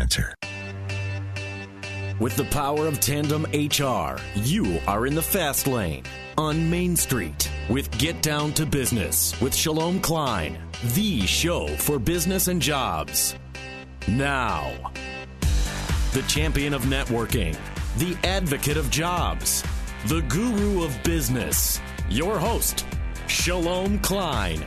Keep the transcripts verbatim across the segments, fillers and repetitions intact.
answer. With the power of Tandem H R, you are in the fast lane on Main Street with Get Down to Business with Shalom Klein, the show for business and jobs. Now, the champion of networking, the advocate of jobs, the guru of business, your host, Shalom Klein.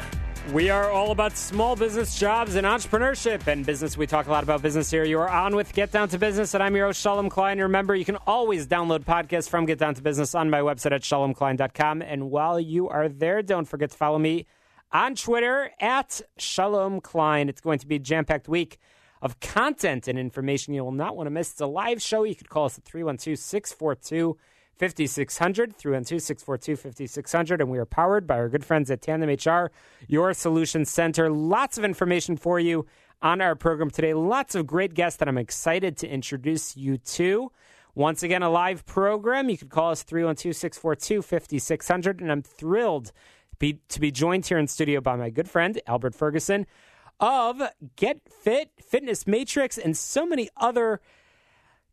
We are all about small business, jobs, and entrepreneurship and business. We talk a lot about business here. You are on with Get Down to Business, and I'm your host, Shalom Klein. Remember, you can always download podcasts from Get Down to Business on my website at shalom klein dot com. And while you are there, don't forget to follow me on Twitter at Shalom Klein. It's going to be a jam-packed week of content and information you will not want to miss. It's a live show. You could call us at three one two, six four two, five six zero zero, three one two, six four two, five six zero zero, and we are powered by our good friends at Tandem H R, your solution center. Lots of information for you on our program today. Lots of great guests that I'm excited to introduce you to. Once again, a live program. You can call us three one two, six four two, five six zero zero, and I'm thrilled to be, to be joined here in studio by my good friend, Albert Ferguson, of Get Fit, Fitness Matrix, and so many other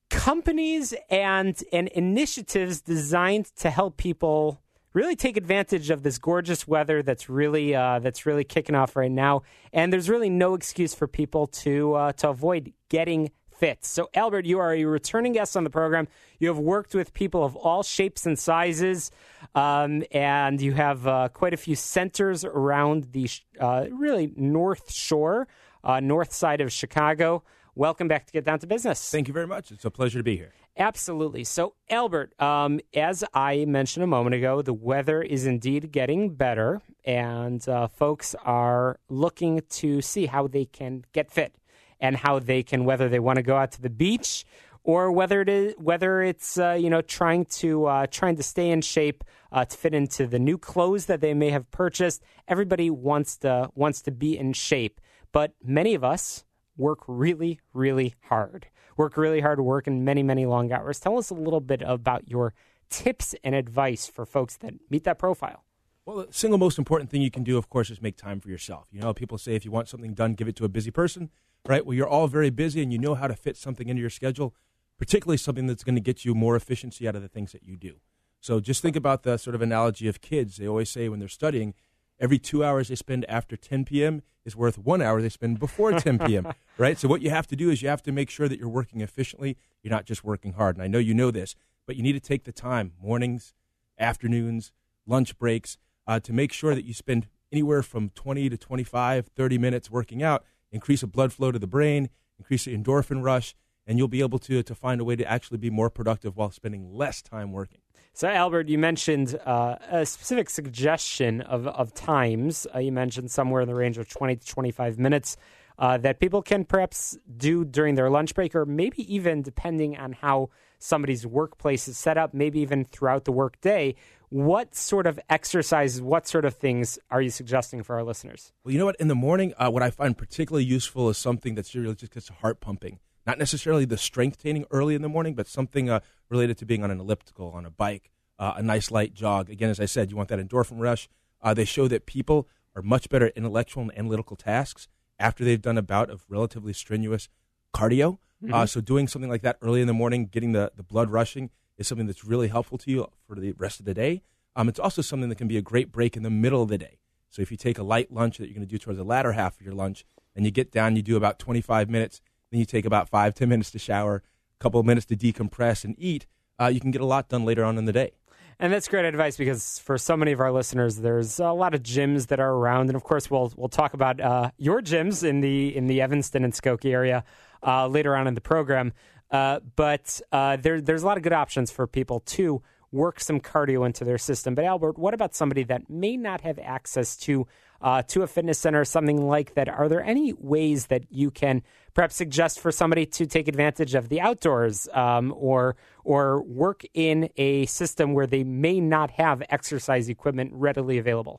companies and and initiatives designed to help people really take advantage of this gorgeous weather that's really uh, that's really kicking off right now. And there's really no excuse for people to uh, to avoid getting fit. So, Albert, you are a returning guest on the program. You have worked with people of all shapes and sizes, um, and you have uh, quite a few centers around the uh, really North Shore, uh, north side of Chicago. Welcome back to Get Down to Business. Thank you very much. It's a pleasure to be here. Absolutely. So, Albert, um, as I mentioned a moment ago, the weather is indeed getting better, and uh, folks are looking to see how they can get fit and how they can, whether they want to go out to the beach or whether it is, whether it's uh, you know trying to uh, trying to stay in shape uh, to fit into the new clothes that they may have purchased. Everybody wants to wants to be in shape, but many of us work really, really hard, work really hard, work in many, many long hours. Tell us a little bit about your tips and advice for folks that meet that profile. Well, the single most important thing you can do, of course, is make time for yourself. You know, people say if you want something done, give it to a busy person, right? Well, you're all very busy and you know how to fit something into your schedule, particularly something that's going to get you more efficiency out of the things that you do. So just think about the sort of analogy of kids. They always say when they're studying, every two hours they spend after ten p.m. is worth one hour they spend before ten p.m., right? So what you have to do is you have to make sure that you're working efficiently. You're not just working hard. And I know you know this, but you need to take the time, mornings, afternoons, lunch breaks, uh, to make sure that you spend anywhere from twenty to twenty-five, thirty minutes working out, increase the blood flow to the brain, increase the endorphin rush, and you'll be able to, to find a way to actually be more productive while spending less time working. So, Albert, you mentioned uh, a specific suggestion of, of times. Uh, you mentioned somewhere in the range of twenty to twenty-five minutes uh, that people can perhaps do during their lunch break, or maybe even depending on how somebody's workplace is set up, maybe even throughout the workday. What sort of exercises, what sort of things are you suggesting for our listeners? Well, you know what? In the morning, uh, what I find particularly useful is something that's really just gets heart pumping. Not necessarily the strength training early in the morning, but something uh, related to being on an elliptical, on a bike, uh, a nice light jog. Again, as I said, you want that endorphin rush. Uh, they show that people are much better at intellectual and analytical tasks after they've done a bout of relatively strenuous cardio. Mm-hmm. Uh, so doing something like that early in the morning, getting the, the blood rushing, is something that's really helpful to you for the rest of the day. Um, it's also something that can be a great break in the middle of the day. So if you take a light lunch that you're going to do towards the latter half of your lunch, and you get down, you do about twenty-five minutes, then you take about five, ten minutes to shower, a couple of minutes to decompress and eat, uh, you can get a lot done later on in the day. And that's great advice because for so many of our listeners, there's a lot of gyms that are around. And, of course, we'll we'll talk about uh, your gyms in the in the Evanston and Skokie area uh, later on in the program. Uh, but uh, there, there's a lot of good options for people to work some cardio into their system. But, Albert, what about somebody that may not have access to Uh, to a fitness center or something like that? Are there any ways that you can perhaps suggest for somebody to take advantage of the outdoors um, or or work in a system where they may not have exercise equipment readily available?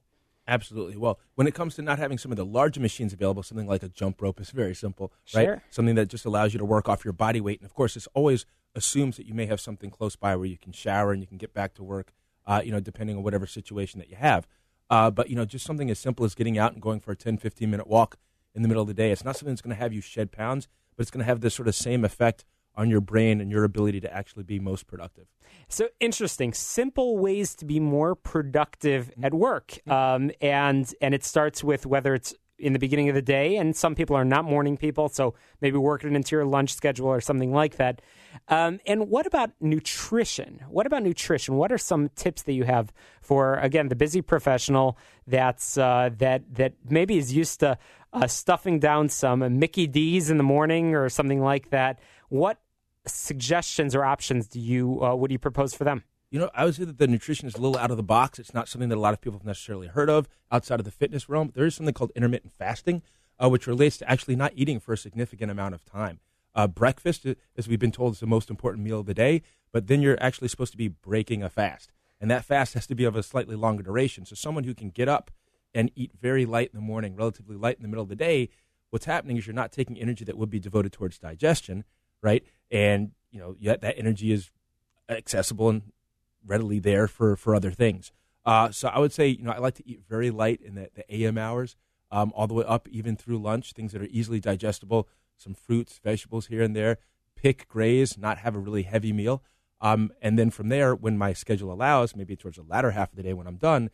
Absolutely. Well, when it comes to not having some of the larger machines available, something like a jump rope is very simple, right? Sure. Something that just allows you to work off your body weight. And, of course, this always assumes that you may have something close by where you can shower and you can get back to work, uh, you know, depending on whatever situation that you have. Uh, but, you know, just something as simple as getting out and going for a ten, fifteen-minute walk in the middle of the day. It's not something that's going to have you shed pounds, but it's going to have this sort of same effect on your brain and your ability to actually be most productive. So interesting, simple ways to be more productive at work. Um, and and it starts with whether it's in the beginning of the day, and some people are not morning people, so maybe work it into your lunch schedule or something like that. Um, and what about nutrition? What about nutrition? What are some tips that you have for, again, the busy professional that's uh, that that maybe is used to uh, stuffing down some Mickey D's in the morning or something like that? What suggestions or options do you uh, what do you propose for them? You know, I would say that the nutrition is a little out of the box. It's not something that a lot of people have necessarily heard of outside of the fitness realm. There is something called intermittent fasting, uh, which relates to actually not eating for a significant amount of time. Uh, breakfast, as we've been told, is the most important meal of the day, but then you're actually supposed to be breaking a fast, and that fast has to be of a slightly longer duration. So someone who can get up and eat very light in the morning, relatively light in the middle of the day, what's happening is you're not taking energy that would be devoted towards digestion, right? And, you know, yet that energy is accessible and readily there for, for other things. Uh, so I would say, you know, I like to eat very light in the, the A M hours, um, all the way up even through lunch, things that are easily digestible, some fruits, vegetables here and there, pick, graze, not have a really heavy meal. Um, and then from there, when my schedule allows, maybe towards the latter half of the day when I'm done,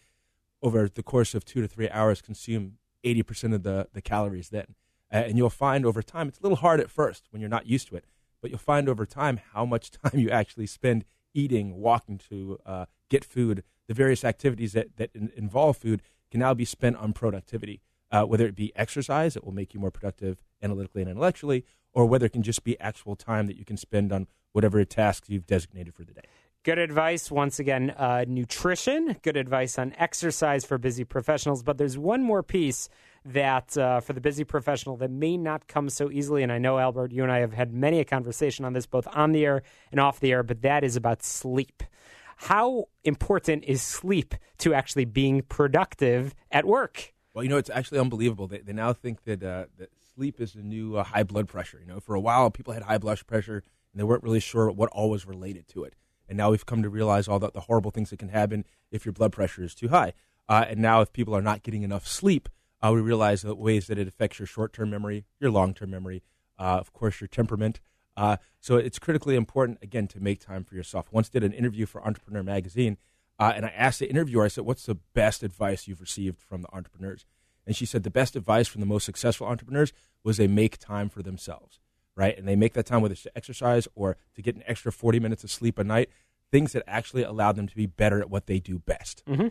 over the course of two to three hours, consume eighty percent of the, the calories then. Uh, and you'll find over time, it's a little hard at first when you're not used to it, but you'll find over time how much time you actually spend eating, walking to uh, get food, the various activities that, that in, involve food can now be spent on productivity, uh, whether it be exercise that will make you more productive analytically and intellectually, or whether it can just be actual time that you can spend on whatever tasks you've designated for the day. Good advice. Once again, uh, nutrition, good advice on exercise for busy professionals. But there's one more piece that uh, for the busy professional that may not come so easily. And I know, Albert, you and I have had many a conversation on this, both on the air and off the air, but that is about sleep. How important is sleep to actually being productive at work? Well, you know, it's actually unbelievable. They, they now think that, uh, that sleep is the new uh, high blood pressure. You know, for a while, people had high blood pressure, and they weren't really sure what all was related to it. And now we've come to realize all the, the horrible things that can happen if your blood pressure is too high. Uh, and now if people are not getting enough sleep, uh, we realize the ways that it affects your short-term memory, your long-term memory, uh, of course, your temperament. Uh, so it's critically important, again, to make time for yourself. I once did an interview for Entrepreneur Magazine, uh, and I asked the interviewer, I said, what's the best advice you've received from the entrepreneurs? And she said the best advice from the most successful entrepreneurs was they make time for themselves. Right, and they make that time, whether it's to exercise or to get an extra forty minutes of sleep a night, things that actually allow them to be better at what they do best. Mm-hmm.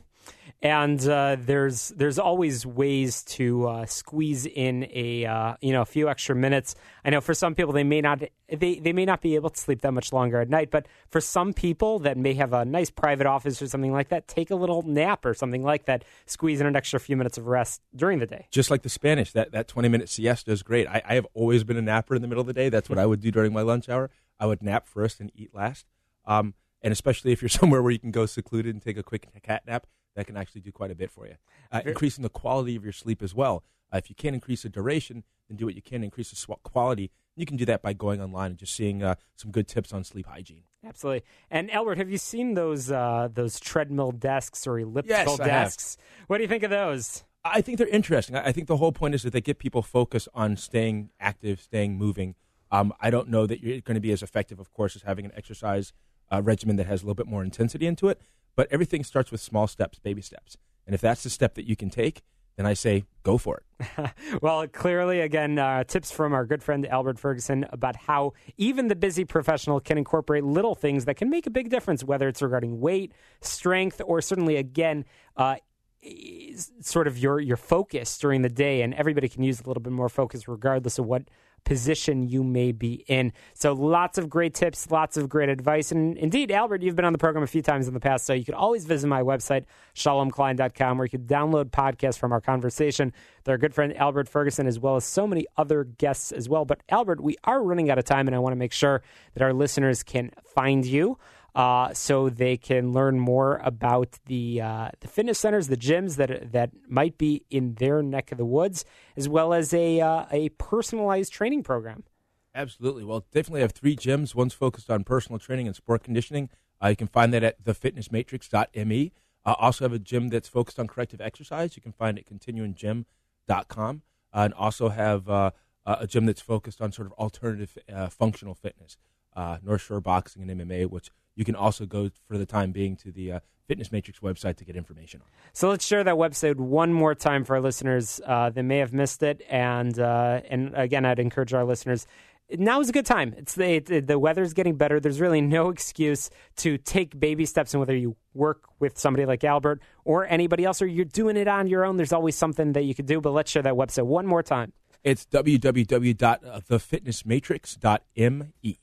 And uh, there's there's always ways to uh, squeeze in a uh, you know a few extra minutes. I know for some people they may not they, they may not be able to sleep that much longer at night, but for some people that may have a nice private office or something like that, take a little nap or something like that. Squeeze in an extra few minutes of rest during the day. Just like the Spanish, that that twenty minute siesta is great. I, I have always been a napper in the middle of the day. That's what I would do during my lunch hour. I would nap first and eat last. Um, And especially if you're somewhere where you can go secluded and take a quick cat nap, that can actually do quite a bit for you. Uh, increasing the quality of your sleep as well. Uh, if you can't increase the duration, then do what you can to increase the quality. You can do that by going online and just seeing uh, some good tips on sleep hygiene. Absolutely. And, Elbert, have you seen those uh, those treadmill desks or elliptical yes, desks? Have. What do you think of those? I think they're interesting. I think the whole point is that they get people focused on staying active, staying moving. Um, I don't know that you're going to be as effective, of course, as having an exercise a regimen that has a little bit more intensity into it, but everything starts with small steps, baby steps. And if that's the step that you can take, then I say go for it. Well, clearly, again, uh, tips from our good friend Albert Ferguson about how even the busy professional can incorporate little things that can make a big difference, whether it's regarding weight, strength, or certainly, again, uh, sort of your, your focus during the day. And everybody can use a little bit more focus regardless of what position you may be in. So lots of great tips, lots of great advice. And indeed, Albert, you've been on the program a few times in the past, so you could always visit my website, shalom klein dot com, where you could download podcasts from our conversation with our good friend Albert Ferguson, as well as so many other guests as well. But Albert, we are running out of time, and I want to make sure that our listeners can find you. Uh, so they can learn more about the uh, the fitness centers, the gyms that that might be in their neck of the woods, as well as a uh, a personalized training program. Absolutely. Well, definitely have three gyms. One's focused on personal training and sport conditioning. Uh, you can find that at the fitness matrix dot m e. I uh, also have a gym that's focused on corrective exercise. You can find it at continuum gym dot com. Uh, and also have uh, uh, a gym that's focused on sort of alternative uh, functional fitness, uh, North Shore Boxing and M M A, which you can also go for the time being to the uh, Fitness Matrix website to get information on. So let's share that website one more time for our listeners uh, that may have missed it. And uh, and again, I'd encourage our listeners, now is a good time. It's the, it, the weather's getting better. There's really no excuse to take baby steps, and whether you work with somebody like Albert or anybody else, or you're doing it on your own, there's always something that you could do. But let's share that website one more time. It's w w w dot the fitness matrix dot m e.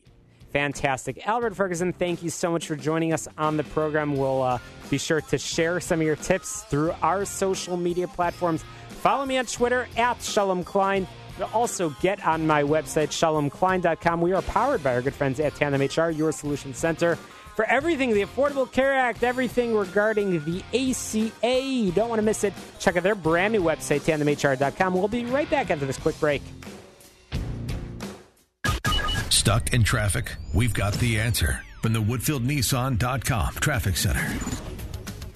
Fantastic. Albert Ferguson, thank you so much for joining us on the program. We'll uh, be sure to share some of your tips through our social media platforms. Follow me on Twitter, at Shalom Klein. You'll also get on my website, shalom klein dot com. We are powered by our good friends at Tandem H R, your solution center for everything, the Affordable Care Act, everything regarding the A C A. You don't want to miss it. Check out their brand new website, tandem h r dot com. We'll be right back after this quick break. Stuck in traffic? We've got the answer from the woodfield nissan dot com Traffic Center.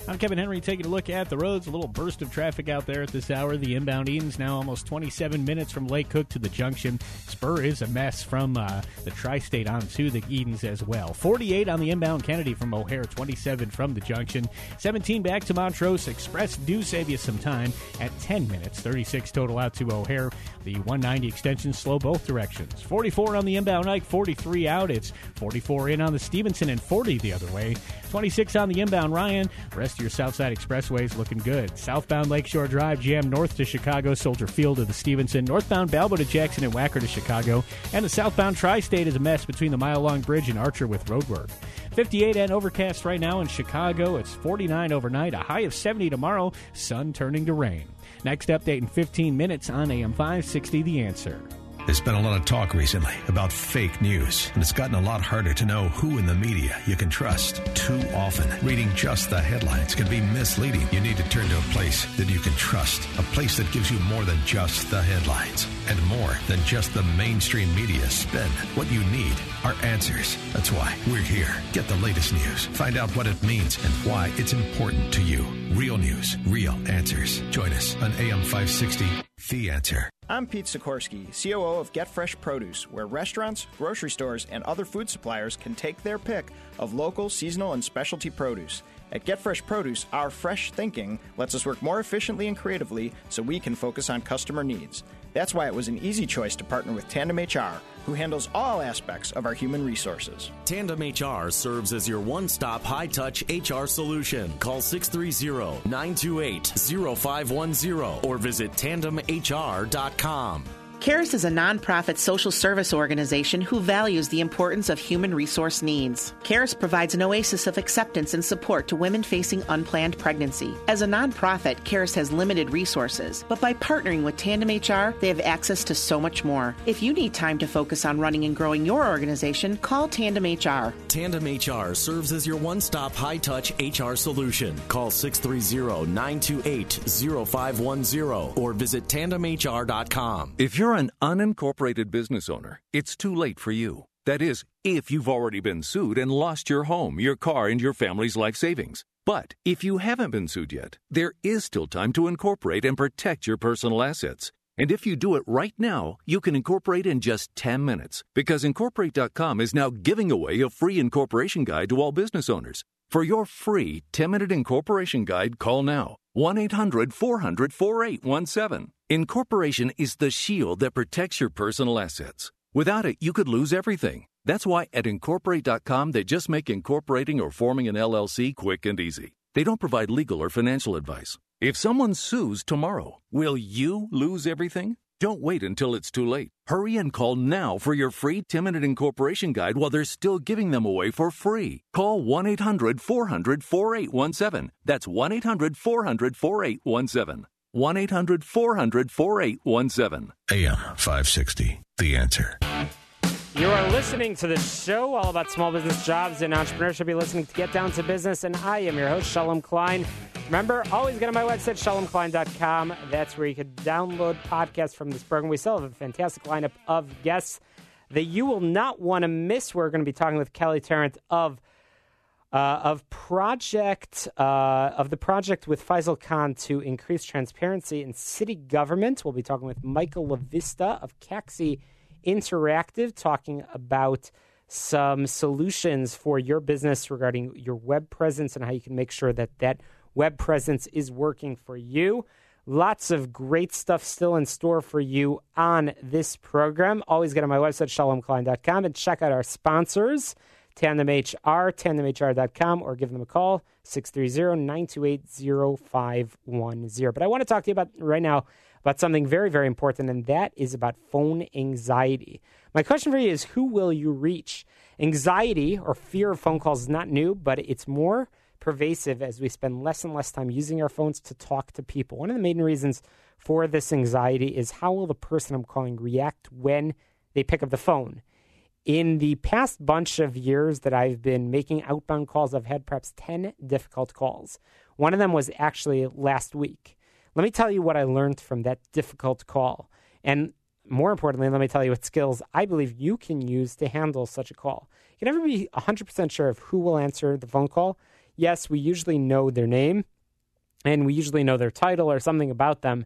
I'm Kevin Henry taking a look at the roads. A little burst of traffic out there at this hour. The inbound Eden's now almost twenty-seven minutes from Lake Cook to the junction. Spur is a mess from uh, the Tri-State on to the Eden's as well. forty-eight on the inbound Kennedy from O'Hare, twenty-seven from the junction. seventeen back to Montrose. Express do save you some time at ten minutes. thirty-six total out to O'Hare. The one ninety extension slow both directions. forty-four on the inbound Ike, forty-three out. It's forty-four in on the Stevenson and forty the other way. twenty-six on the inbound Ryan. Rest your Southside Expressways looking good. Southbound Lakeshore Drive jam north to Chicago, Soldier Field to the Stevenson. Northbound Balboa to Jackson and Wacker to Chicago. And the southbound Tri-State is a mess between the Mile Long Bridge and Archer with roadwork. fifty-eight and overcast right now in Chicago. It's forty-nine overnight, a high of seventy tomorrow, sun turning to rain. Next update in fifteen minutes on A M five sixty, The Answer. There's been a lot of talk recently about fake news, and it's gotten a lot harder to know who in the media you can trust. Too often, reading just the headlines can be misleading. You need to turn to a place that you can trust, a place that gives you more than just the headlines and more than just the mainstream media spin. What you need are answers. That's why we're here. Get the latest news, find out what it means, and why it's important to you. Real news, real answers. Join us on A M five sixty, The Answer. I'm Pete Sikorsky, C O O of Get Fresh Produce, where restaurants, grocery stores, and other food suppliers can take their pick of local, seasonal, and specialty produce. At Get Fresh Produce, our fresh thinking lets us work more efficiently and creatively so we can focus on customer needs. That's why it was an easy choice to partner with Tandem H R, who handles all aspects of our human resources. Tandem H R serves as your one-stop high-touch H R solution. Call six three zero, nine two eight, zero five one zero or visit tandem h r dot com. Caris is a nonprofit social service organization who values the importance of human resource needs. Caris provides an oasis of acceptance and support to women facing unplanned pregnancy. As a nonprofit, Caris has limited resources, but by partnering with Tandem H R, they have access to so much more. If you need time to focus on running and growing your organization, call Tandem H R. Tandem H R serves as your one-stop high-touch H R solution. Call six three zero, nine two eight, zero five one zero or visit tandem h r dot com. If you're If you're an unincorporated business owner, it's too late for you. That is, if you've already been sued and lost your home, your car, and your family's life savings. But if you haven't been sued yet, there is still time to incorporate and protect your personal assets. And if you do it right now, you can incorporate in just ten minutes, because Incorporate dot com is now giving away a free incorporation guide to all business owners. For your free ten-minute incorporation guide, call now. one eight hundred, four hundred, four eight one seven. Incorporation is the shield that protects your personal assets. Without it, you could lose everything. That's why at Incorporate dot com, they just make incorporating or forming an L L C quick and easy. They don't provide legal or financial advice. If someone sues tomorrow, will you lose everything? Don't wait until it's too late. Hurry and call now for your free ten-minute incorporation guide while they're still giving them away for free. Call one eight hundred, four hundred, four eight one seven. That's one eight hundred, four hundred, four eight one seven. one eight hundred, four hundred, four eight one seven. A M five sixty, The Answer. You are listening to the show all about small business, jobs, and entrepreneurship. You're listening to Get Down to Business, and I am your host, Shalom Klein. Remember, always go to my website, shalom klein dot com. That's where you can download podcasts from this program. We still have a fantastic lineup of guests that you will not want to miss. We're going to be talking with Kelly Tarrant of Uh, of project uh, of the project with Faisal Khan to increase transparency in city government. We'll be talking with Michael LaVista of Caxi Interactive, talking about some solutions for your business regarding your web presence and how you can make sure that that web presence is working for you. Lots of great stuff still in store for you on this program. Always go to my website, shalom klein dot com, and check out our sponsors. Tandem H R, tandem h r dot com, or give them a call, six three zero, nine two eight, zero five one zero. But I want to talk to you about right now about something very, very important, and that is about phone anxiety. My question for you is, who will you reach? Anxiety or fear of phone calls is not new, but it's more pervasive as we spend less and less time using our phones to talk to people. One of the main reasons for this anxiety is, how will the person I'm calling react when they pick up the phone? In the past bunch of years that I've been making outbound calls, I've had perhaps ten difficult calls. One of them was actually last week. Let me tell you what I learned from that difficult call. And more importantly, let me tell you what skills I believe you can use to handle such a call. You can never be one hundred percent sure of who will answer the phone call. Yes, we usually know their name, and we usually know their title or something about them,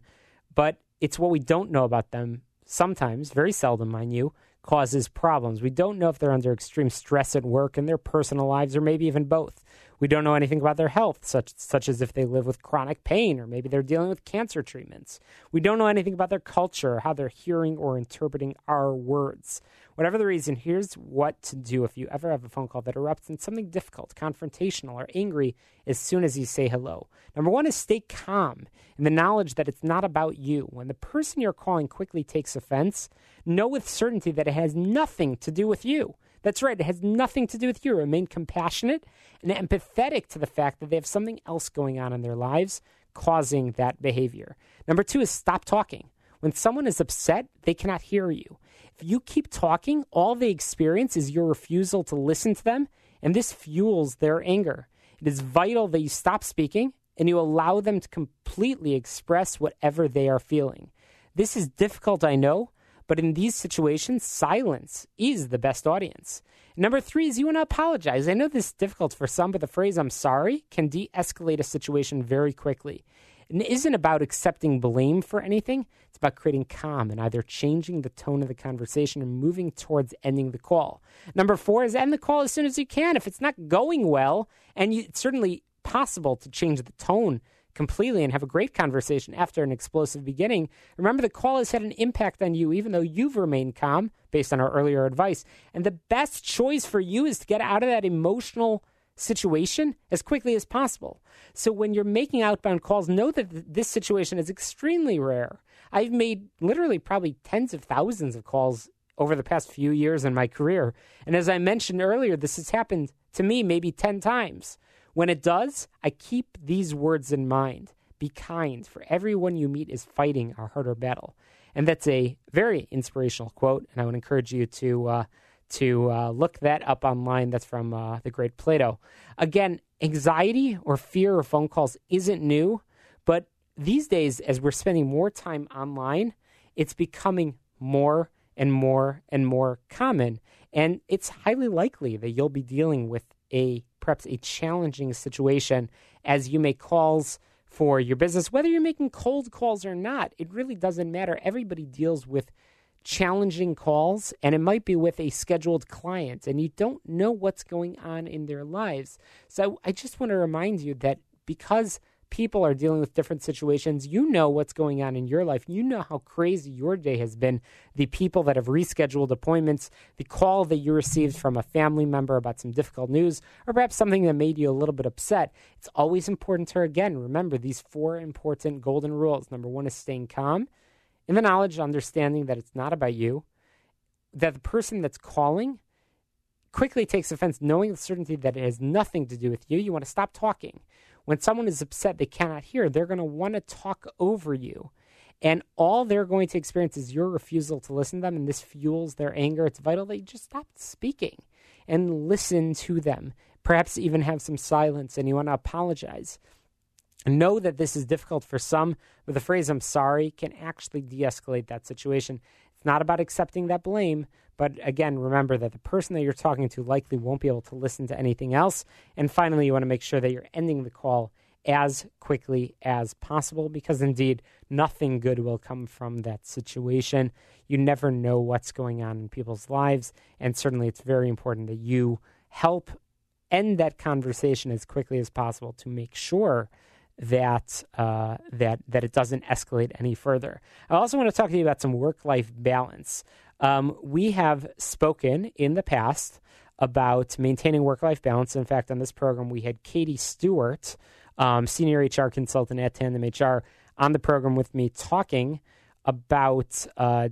but it's what we don't know about them sometimes, very seldom, mind you, causes problems. We don't know if they're under extreme stress at work, in their personal lives, or maybe even both. We don't know anything about their health, such such as if they live with chronic pain, or maybe they're dealing with cancer treatments. We don't know anything about their culture, or how they're hearing or interpreting our words. Whatever the reason, here's what to do if you ever have a phone call that erupts in something difficult, confrontational, or angry as soon as you say hello. Number one is stay calm in the knowledge that it's not about you. When the person you're calling quickly takes offense, know with certainty that it has nothing to do with you. That's right, it has nothing to do with you. Remain compassionate and empathetic to the fact that they have something else going on in their lives causing that behavior. Number two is stop talking. When someone is upset, they cannot hear you. If you keep talking, all they experience is your refusal to listen to them, and this fuels their anger. It is vital that you stop speaking and you allow them to completely express whatever they are feeling. This is difficult, I know, but in these situations, silence is the best audience. Number three is you want to apologize. I know this is difficult for some, but the phrase "I'm sorry" can de-escalate a situation very quickly. It isn't about accepting blame for anything. It's about creating calm and either changing the tone of the conversation or moving towards ending the call. Number four is end the call as soon as you can. If it's not going well, and you, it's certainly possible to change the tone completely and have a great conversation after an explosive beginning, remember the call has had an impact on you, even though you've remained calm based on our earlier advice. And the best choice for you is to get out of that emotional situation as quickly as possible. So when you're making outbound calls, know that th- this situation is extremely rare. I've made literally probably tens of thousands of calls over the past few years in my career. And as I mentioned earlier, this has happened to me maybe ten times. When it does, I keep these words in mind. Be kind, for everyone you meet is fighting a harder battle. And that's a very inspirational quote, and I would encourage you to uh, to uh, look that up online. That's from uh, the great Plato. Again, anxiety or fear of phone calls isn't new, but these days, as we're spending more time online, it's becoming more and more and more common. And it's highly likely that you'll be dealing with a perhaps a challenging situation as you make calls for your business. Whether you're making cold calls or not, it really doesn't matter. Everybody deals with challenging calls, and it might be with a scheduled client, and you don't know what's going on in their lives. So I just want to remind you that because people are dealing with different situations, you know what's going on in your life. You know how crazy your day has been. The people that have rescheduled appointments, the call that you received from a family member about some difficult news, or perhaps something that made you a little bit upset. It's always important to, again, remember these four important golden rules. Number one is staying calm in the knowledge, understanding that it's not about you, that the person that's calling quickly takes offense, knowing the certainty that it has nothing to do with you. You want to stop talking. When someone is upset, they cannot hear. They're going to want to talk over you. And all they're going to experience is your refusal to listen to them, and this fuels their anger. It's vital that you just stop speaking and listen to them. Perhaps even have some silence, and you want to apologize. Know that this is difficult for some, but the phrase "I'm sorry" can actually de-escalate that situation. It's not about accepting that blame, but again, remember that the person that you're talking to likely won't be able to listen to anything else. And finally, you want to make sure that you're ending the call as quickly as possible, because indeed, nothing good will come from that situation. You never know what's going on in people's lives, and certainly it's very important that you help end that conversation as quickly as possible to make sure that uh, that that it doesn't escalate any further. I also want to talk to you about some work-life balance. Um, we have spoken in the past about maintaining work-life balance. In fact, on this program, we had Katie Stewart, um, senior H R consultant at Tandem H R, on the program with me talking about uh,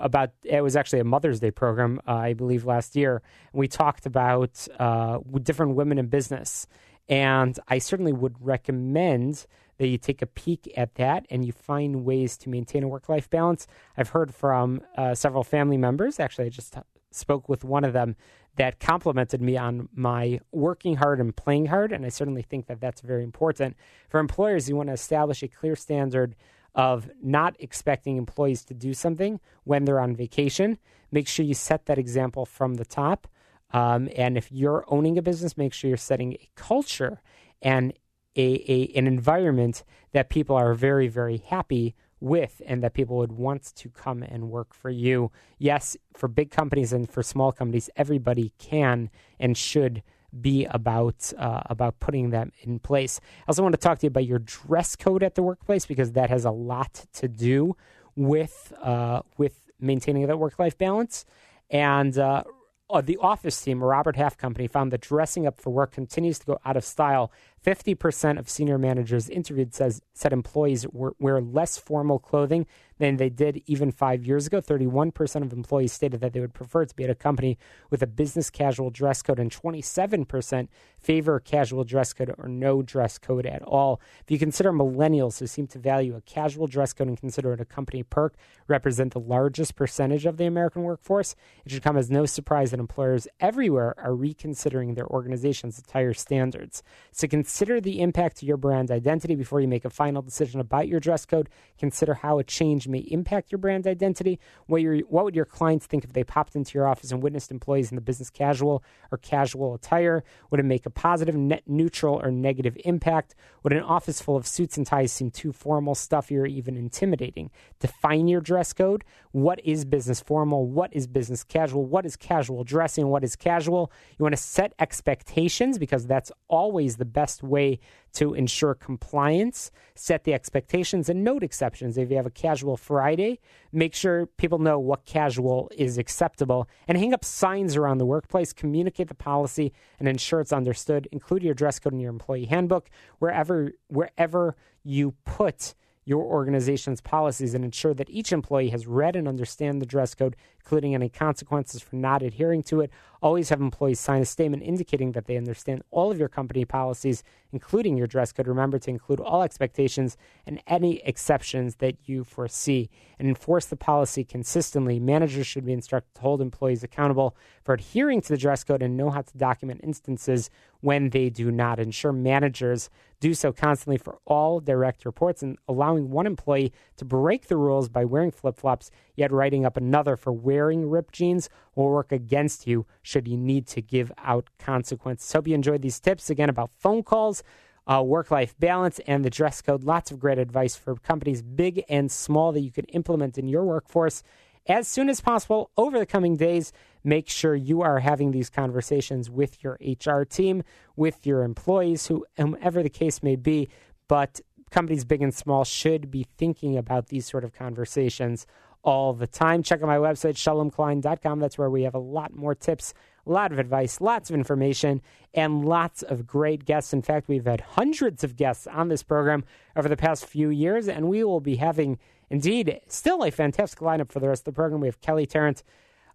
about it was actually a Mother's Day program, uh, I believe, last year. We talked about uh, different women in business. And I certainly would recommend that you take a peek at that and you find ways to maintain a work-life balance. I've heard from uh, several family members. Actually, I just t- spoke with one of them that complimented me on my working hard and playing hard. And I certainly think that that's very important. For employers, you want to establish a clear standard of not expecting employees to do something when they're on vacation. Make sure you set that example from the top. Um, and if you're owning a business, make sure you're setting a culture and a, a an environment that people are very, very happy with and that people would want to come and work for you. Yes, for big companies and for small companies, everybody can and should be about uh, about putting them in place. I also want to talk to you about your dress code at the workplace, because that has a lot to do with, uh, with maintaining that work-life balance. And uh Oh, the Office team, a Robert Half company, found that dressing up for work continues to go out of style. fifty percent of senior managers interviewed says, said employees were, wear less formal clothing than they did even five years ago. thirty-one percent of employees stated that they would prefer to be at a company with a business casual dress code, and twenty-seven percent favor casual dress code or no dress code at all. If you consider millennials, who seem to value a casual dress code and consider it a company perk, represent the largest percentage of the American workforce, it should come as no surprise that employers everywhere are reconsidering their organization's attire standards. So consider Consider the impact to your brand identity before you make a final decision about your dress code. Consider how a change may impact your brand identity. What, your, what would your clients think if they popped into your office and witnessed employees in the business casual or casual attire? Would it make a positive, net neutral, or negative impact? Would an office full of suits and ties seem too formal, stuffy, or even intimidating? Define your dress code. What is business formal? What is business casual? What is casual dressing? What is casual? You want to set expectations, because that's always the best way to ensure compliance. Set the expectations and note exceptions. If you have a casual Friday, make sure people know what casual is acceptable, and hang up signs around the workplace. Communicate the policy and ensure it's understood. Include your dress code in your employee handbook wherever wherever you put your organization's policies, and ensure that each employee has read and understand the dress code, including any consequences for not adhering to it. Always have employees sign a statement indicating that they understand all of your company policies, including your dress code. Remember to include all expectations and any exceptions that you foresee, and enforce the policy consistently. Managers should be instructed to hold employees accountable for adhering to the dress code and know how to document instances when they do not. Ensure managers do so constantly for all direct reports, and allowing one employee to break the rules by wearing flip-flops yet writing up another for wearing ripped jeans will work against you should you need to give out consequences. Hope you enjoyed these tips, again, about phone calls, uh, work-life balance, and the dress code. Lots of great advice for companies big and small that you could implement in your workforce as soon as possible over the coming days. Make sure you are having these conversations with your H R team, with your employees, whomever the case may be. But companies big and small should be thinking about these sort of conversations all the time. Check out my website, shalom klein dot com. That's where we have a lot more tips, a lot of advice, lots of information, and lots of great guests. In fact, we've had hundreds of guests on this program over the past few years, and we will be having, indeed, still a fantastic lineup for the rest of the program. We have Kelly Tarrant,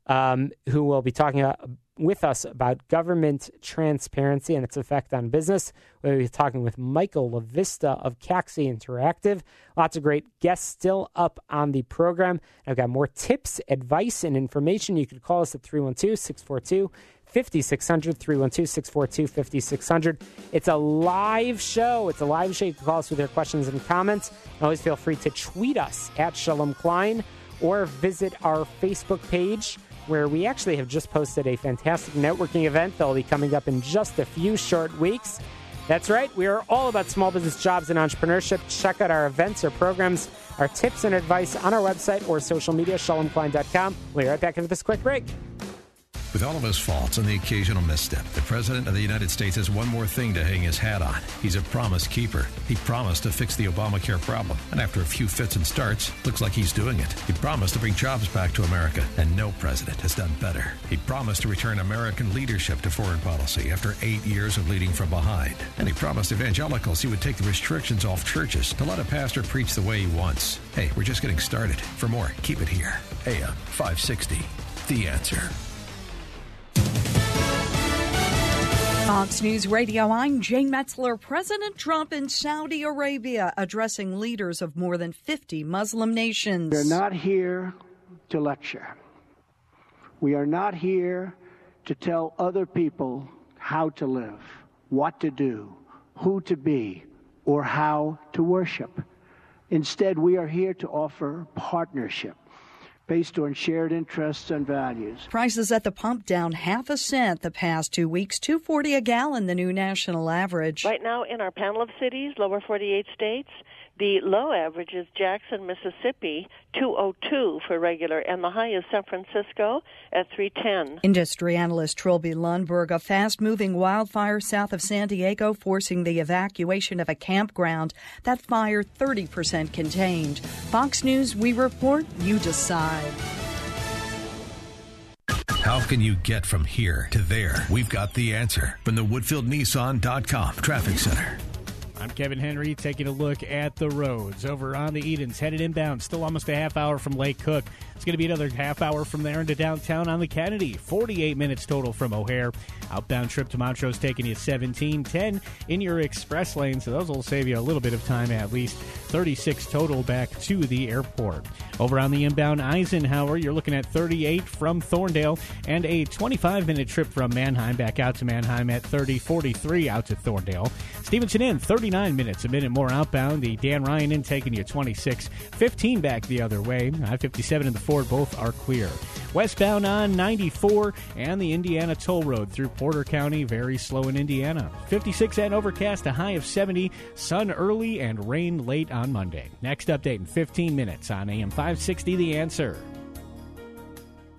um, who will be talking about, with us about government transparency and its effect on business. We'll be talking with Michael LaVista of Caxi Interactive. Lots of great guests still up on the program. I've got more tips, advice, and information. You could call us at three one two, six four two, five six zero zero, three one two, six four two, five six zero zero. It's a live show. It's a live show. You can call us with your questions and comments. And always feel free to tweet us at Shalom Klein, or visit our Facebook page, where we actually have just posted a fantastic networking event that will be coming up in just a few short weeks. That's right, we are all about small business, jobs, and entrepreneurship. Check out our events or programs, our tips and advice on our website or social media, shalom klein dot com. We'll be right back after this quick break. With all of his faults and the occasional misstep, the President of the United States has one more thing to hang his hat on. He's a promise keeper. He promised to fix the Obamacare problem, and after a few fits and starts, looks like he's doing it. He promised to bring jobs back to America, and no president has done better. He promised to return American leadership to foreign policy after eight years of leading from behind. And he promised evangelicals he would take the restrictions off churches to let a pastor preach the way he wants. Hey, we're just getting started. For more, keep it here. A M five sixty, The Answer. Fox News Radio, I'm Jane Metzler. President Trump in Saudi Arabia addressing leaders of more than fifty Muslim nations. We're not here to lecture. We are not here to tell other people how to live, what to do, who to be, or how to worship. Instead, we are here to offer partnership based on shared interests and values. Prices at the pump down half a cent the past two weeks, two forty a gallon, the new national average. Right now in our panel of cities, lower forty-eight states, the low average is Jackson, Mississippi, two oh two for regular, and the high is San Francisco at three ten. Industry analyst Trilby Lundberg, a fast-moving wildfire south of San Diego forcing the evacuation of a campground. That fire thirty percent contained. Fox News, we report, you decide. How can you get from here to there? We've got the answer from the Woodfield Nissan dot com Traffic Center. I'm Kevin Henry, taking a look at the roads over on the Edens, headed inbound, still almost a half hour from Lake Cook. It's going to be another half hour from there into downtown on the Kennedy, forty-eight minutes total from O'Hare. Outbound trip to Montrose taking you seventeen ten in your express lane, so those will save you a little bit of time at least. thirty-six total back to the airport. Over on the inbound Eisenhower, you're looking at thirty-eight from Thorndale and a twenty-five minute trip from Mannheim back out to Mannheim at thirty forty-three out to Thorndale. Stevenson Inn, thirty-nine minutes, a minute more outbound. The Dan Ryan Inn taking you twenty-six fifteen back the other way. I fifty-seven and the Ford both are clear. Westbound on ninety-four and the Indiana Toll Road through Porter County, very slow in Indiana. fifty-six and overcast, a high of seventy, sun early and rain late on Monday. Next update in fifteen minutes on A M five sixty, The Answer.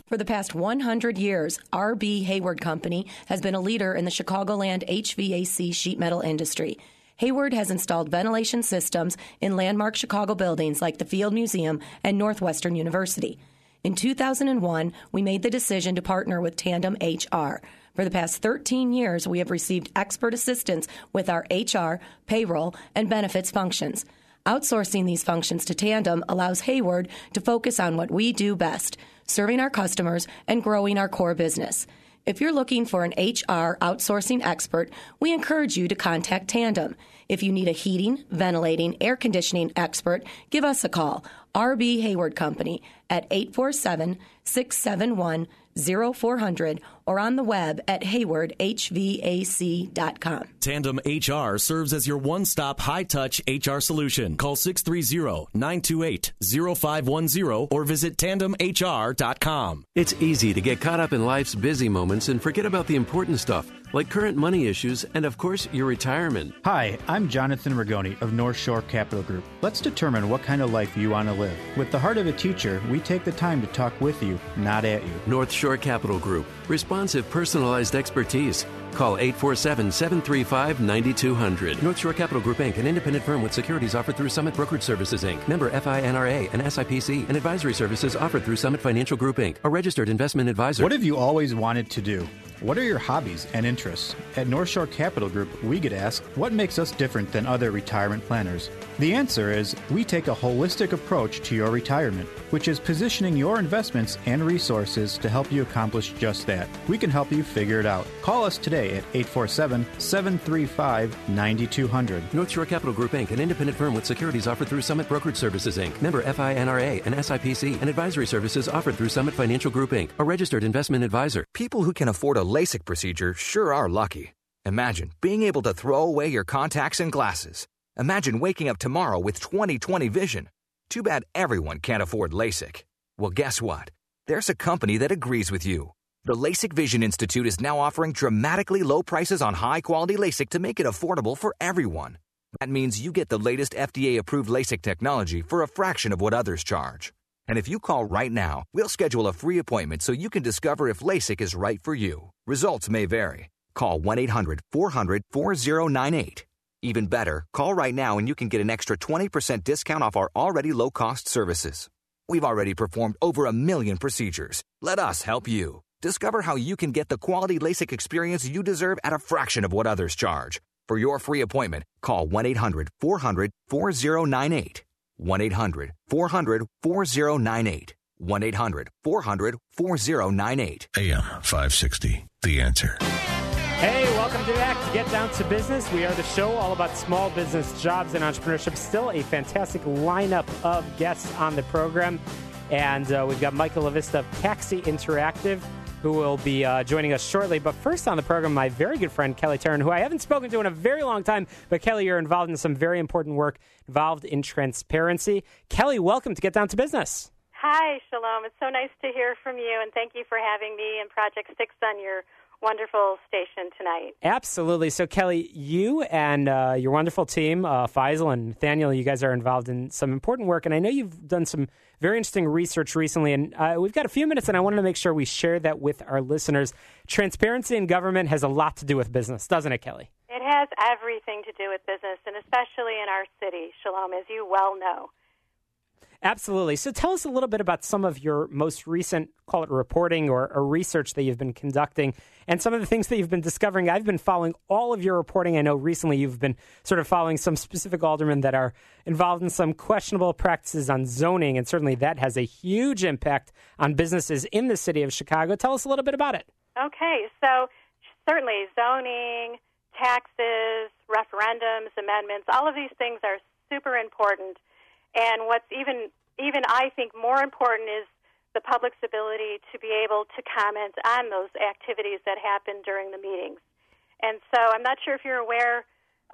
For the past one hundred years, R B. Hayward Company has been a leader in the Chicagoland H V A C sheet metal industry. Hayward has installed ventilation systems in landmark Chicago buildings like the Field Museum and Northwestern University. In two thousand one, we made the decision to partner with Tandem H R. For the past thirteen years, we have received expert assistance with our H R, payroll, and benefits functions. Outsourcing these functions to Tandem allows Hayward to focus on what we do best, serving our customers and growing our core business. If you're looking for an H R outsourcing expert, we encourage you to contact Tandem. If you need a heating, ventilating, air conditioning expert, give us a call. R B. Hayward Company at eight four seven, six seven one, zero four zero zero or on the web at hayward h v a c dot com. Tandem H R serves as your one-stop high-touch H R solution. Call six three zero, nine two eight, zero five one zero or visit tandem h r dot com. It's easy to get caught up in life's busy moments and forget about the important stuff, like current money issues and, of course, your retirement. Hi, I'm Jonathan Rigoni of North Shore Capital Group. Let's determine what kind of life you want to live. With the heart of a teacher, we take the time to talk with you, not at you. North Shore Capital Group. Responsive, personalized expertise. Call eight four seven, seven three five, nine two zero zero. North Shore Capital Group, Incorporated, an independent firm with securities offered through Summit Brokerage Services, Incorporated. Member F I N R A and S I P C, and advisory services offered through Summit Financial Group, Incorporated, a registered investment advisor. What have you always wanted to do? What are your hobbies and interests? At North Shore Capital Group, we get asked, what makes us different than other retirement planners? The answer is, we take a holistic approach to your retirement, which is positioning your investments and resources to help you accomplish just that. We can help you figure it out. Call us today at eight four seven, seven three five, nine two zero zero. North Shore Capital Group, Incorporated, an independent firm with securities offered through Summit Brokerage Services, Incorporated. Member F I N R A and S I P C, and advisory services offered through Summit Financial Group, Incorporated, a registered investment advisor. People who can afford a LASIK procedure sure are lucky. Imagine being able to throw away your contacts and glasses. Imagine waking up tomorrow with twenty twenty vision. Too bad everyone can't afford LASIK. Well, guess what? There's a company that agrees with you. The LASIK Vision Institute is now offering dramatically low prices on high-quality LASIK to make it affordable for everyone. That means you get the latest F D A-approved LASIK technology for a fraction of what others charge. And if you call right now, we'll schedule a free appointment so you can discover if LASIK is right for you. Results may vary. Call one eight hundred four hundred four oh nine eight. Even better, call right now and you can get an extra twenty percent discount off our already low-cost services. We've already performed over a million procedures. Let us help you. Discover how you can get the quality LASIK experience you deserve at a fraction of what others charge. For your free appointment, call one eight hundred four hundred four oh nine eight. one eight hundred four hundred four oh nine eight. one eight hundred four hundred four oh nine eight. A M five sixty, The Answer. Hey, welcome to back to Get Down to Business. We are the show all about small business, jobs, and entrepreneurship. Still a fantastic lineup of guests on the program. And uh, we've got Michael LaVista of Taxi Interactive, who will be uh, joining us shortly. But first on the program, my very good friend, Kelly Tarrin, who I haven't spoken to in a very long time. But, Kelly, you're involved in some very important work, involved in transparency. Kelly, welcome to Get Down to Business. Hi, Shalom. It's so nice to hear from you, and thank you for having me and Project Six on your wonderful station tonight. Absolutely. So, Kelly, you and uh, your wonderful team, uh, Faisal and Nathaniel, you guys are involved in some important work, and I know you've done some very interesting research recently, and uh, we've got a few minutes, and I wanted to make sure we share that with our listeners. Transparency in government has a lot to do with business, doesn't it, Kelly? It has everything to do with business, and especially in our city, Shalom, as you well know. Absolutely. So tell us a little bit about some of your most recent, call it reporting or, or research that you've been conducting and some of the things that you've been discovering. I've been following all of your reporting. I know recently you've been sort of following some specific aldermen that are involved in some questionable practices on zoning, and certainly that has a huge impact on businesses in the city of Chicago. Tell us a little bit about it. Okay. So certainly zoning, taxes, referendums, amendments, all of these things are super important. And what's even, even I think, more important is the public's ability to be able to comment on those activities that happen during the meetings. And so I'm not sure if you're aware,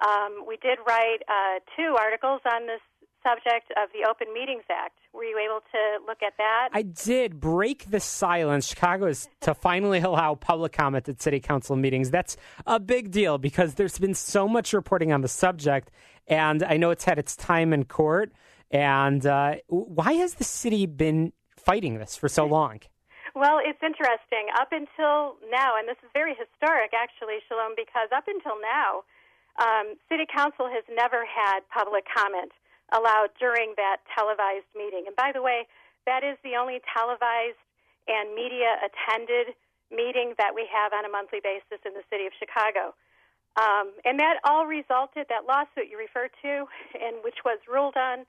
um, we did write uh, two articles on this subject of the Open Meetings Act. Were you able to look at that? I did. Break the silence. Chicago is to finally allow public comment at city council meetings. That's a big deal because there's been so much reporting on the subject, and I know it's had its time in court. And uh, why has the city been fighting this for so long? Well, it's interesting. Up until now, and this is very historic, actually, Shalom, because up until now, um, city council has never had public comment allowed during that televised meeting. And by the way, that is the only televised and media-attended meeting that we have on a monthly basis in the city of Chicago. Um, and that all resulted, that lawsuit you referred to, and which was ruled on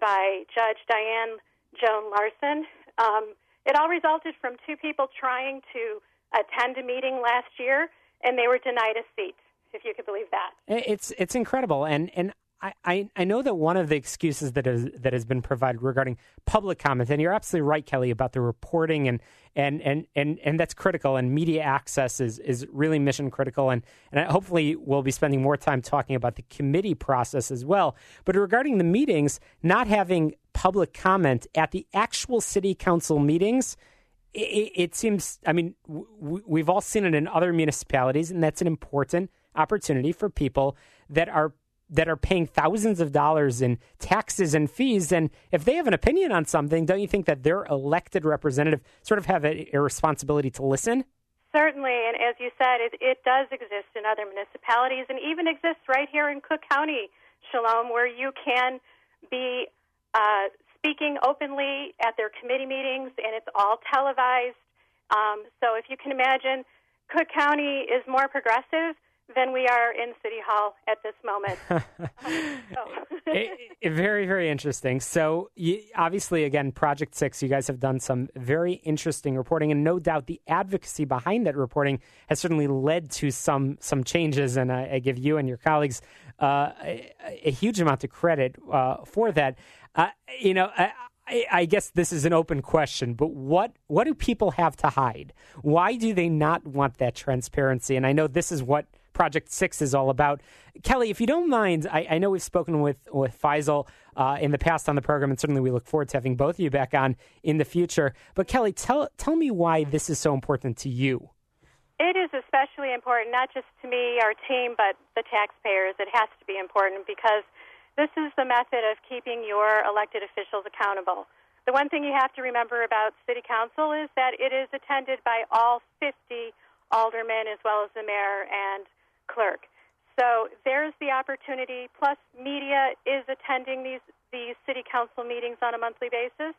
by Judge Diane Joan Larson. Um, it all resulted from two people trying to attend a meeting last year, and they were denied a seat, if you could believe that. It's it's incredible. And and I, I, I know that one of the excuses that is that has been provided regarding public comment, and you're absolutely right, Kelly, about the reporting, and and and, and, and that's critical, and media access is, is really mission critical, and, and hopefully we'll be spending more time talking about the committee process as well. But regarding the meetings, not having public comment at the actual city council meetings, it, it seems, I mean, w- we've all seen it in other municipalities, and that's an important opportunity for people that are that are paying thousands of dollars in taxes and fees. And if they have an opinion on something, don't you think that their elected representative sort of have a, a responsibility to listen? Certainly. And as you said, it, it does exist in other municipalities and even exists right here in Cook County, Shalom, where you can be uh, speaking openly at their committee meetings, and it's all televised. Um, so if you can imagine, Cook County is more progressive than we are in City Hall at this moment. it, it, very, very interesting. So you, obviously, again, Project Six, you guys have done some very interesting reporting, and no doubt the advocacy behind that reporting has certainly led to some some changes, and I, I give you and your colleagues uh, a, a huge amount of credit uh, for that. Uh, you know, I, I guess this is an open question, but what, what do people have to hide? Why do they not want that transparency? And I know this is what Project Six is all about. Kelly, if you don't mind, I, I know we've spoken with, with Faisal uh, in the past on the program, and certainly we look forward to having both of you back on in the future. But Kelly, tell tell me why this is so important to you. It is especially important, not just to me, our team, but the taxpayers. It has to be important because this is the method of keeping your elected officials accountable. The one thing you have to remember about City Council is that it is attended by all fifty aldermen as well as the mayor and clerk. So there's the opportunity, plus media is attending these, these City Council meetings on a monthly basis.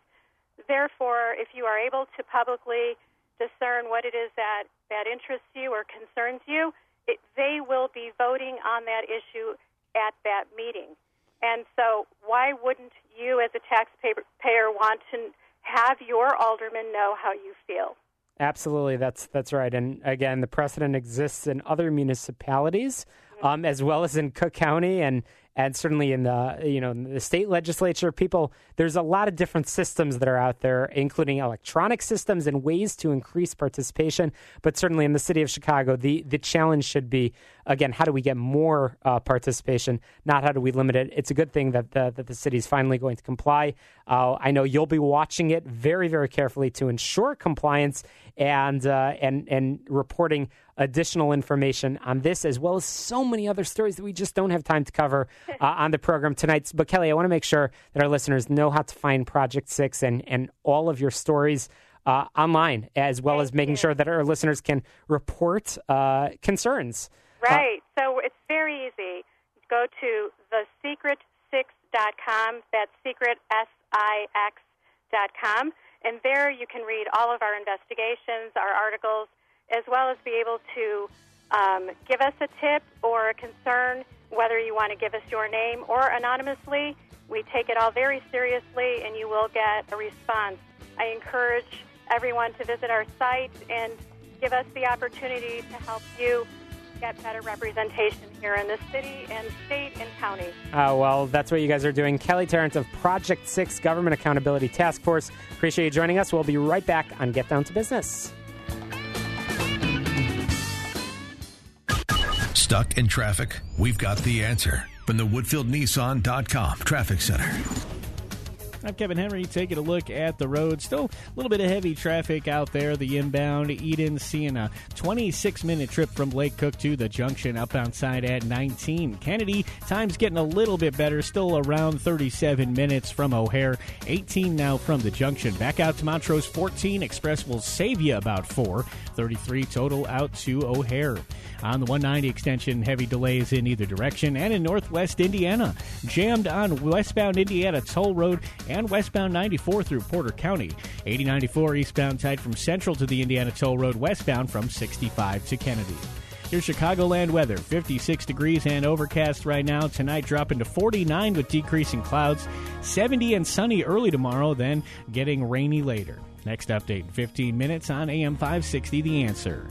Therefore, if you are able to publicly discern what it is that, that interests you or concerns you, it, they will be voting on that issue at that meeting. And so why wouldn't you as a taxpayer want to have your alderman know how you feel? Absolutely. That's that's right. And again, the precedent exists in other municipalities um, as well as in Cook County and and certainly in the, you know, the state legislature. People, there's a lot of different systems that are out there, including electronic systems and ways to increase participation. But certainly in the city of Chicago, the, the challenge should be, again, how do we get more uh, participation, not how do we limit it? It's a good thing that the, that the city is finally going to comply. Uh, I know you'll be watching it very, very carefully to ensure compliance and uh, and and reporting additional information on this, as well as so many other stories that we just don't have time to cover uh, on the program tonight. But Kelly, I want to make sure that our listeners know how to find Project Six and, and all of your stories uh, online, as well Thank as making you. sure that our listeners can report uh, concerns. Right. Uh, so it's very easy. Go to the secret six dot com. That's secret, S I X dot com. And there you can read all of our investigations, our articles, as well as be able to um, give us a tip or a concern, whether you want to give us your name or anonymously. We take it all very seriously, and you will get a response. I encourage everyone to visit our site and give us the opportunity to help you get better representation here in the city and state and county. Uh, well, that's what you guys are doing. Kelly Tarrant of Project Six Government Accountability Task Force. Appreciate you joining us. We'll be right back on Get Down to Business. Stuck in traffic? We've got the answer from the Woodfield Nissan dot com Traffic Center. I'm Kevin Henry taking a look at the road. Still a little bit of heavy traffic out there. The inbound Eden seeing a twenty-six minute trip from Lake Cook to the junction outbound side at nineteen. Kennedy, time's getting a little bit better. Still around thirty-seven minutes from O'Hare. eighteen now from the junction. Back out to Montrose fourteen. Express will save you about four. thirty-three total out to O'Hare. On the one ninety extension, heavy delays in either direction. And in northwest Indiana, jammed on westbound Indiana Toll Road and westbound ninety-four through Porter County. eighty ninety-four eastbound tied from Central to the Indiana Toll Road, westbound from sixty-five to Kennedy. Here's Chicagoland weather, fifty-six degrees and overcast right now. Tonight dropping to forty-nine with decreasing clouds, seventy and sunny early tomorrow, then getting rainy later. Next update in fifteen minutes on A M five sixty, The Answer.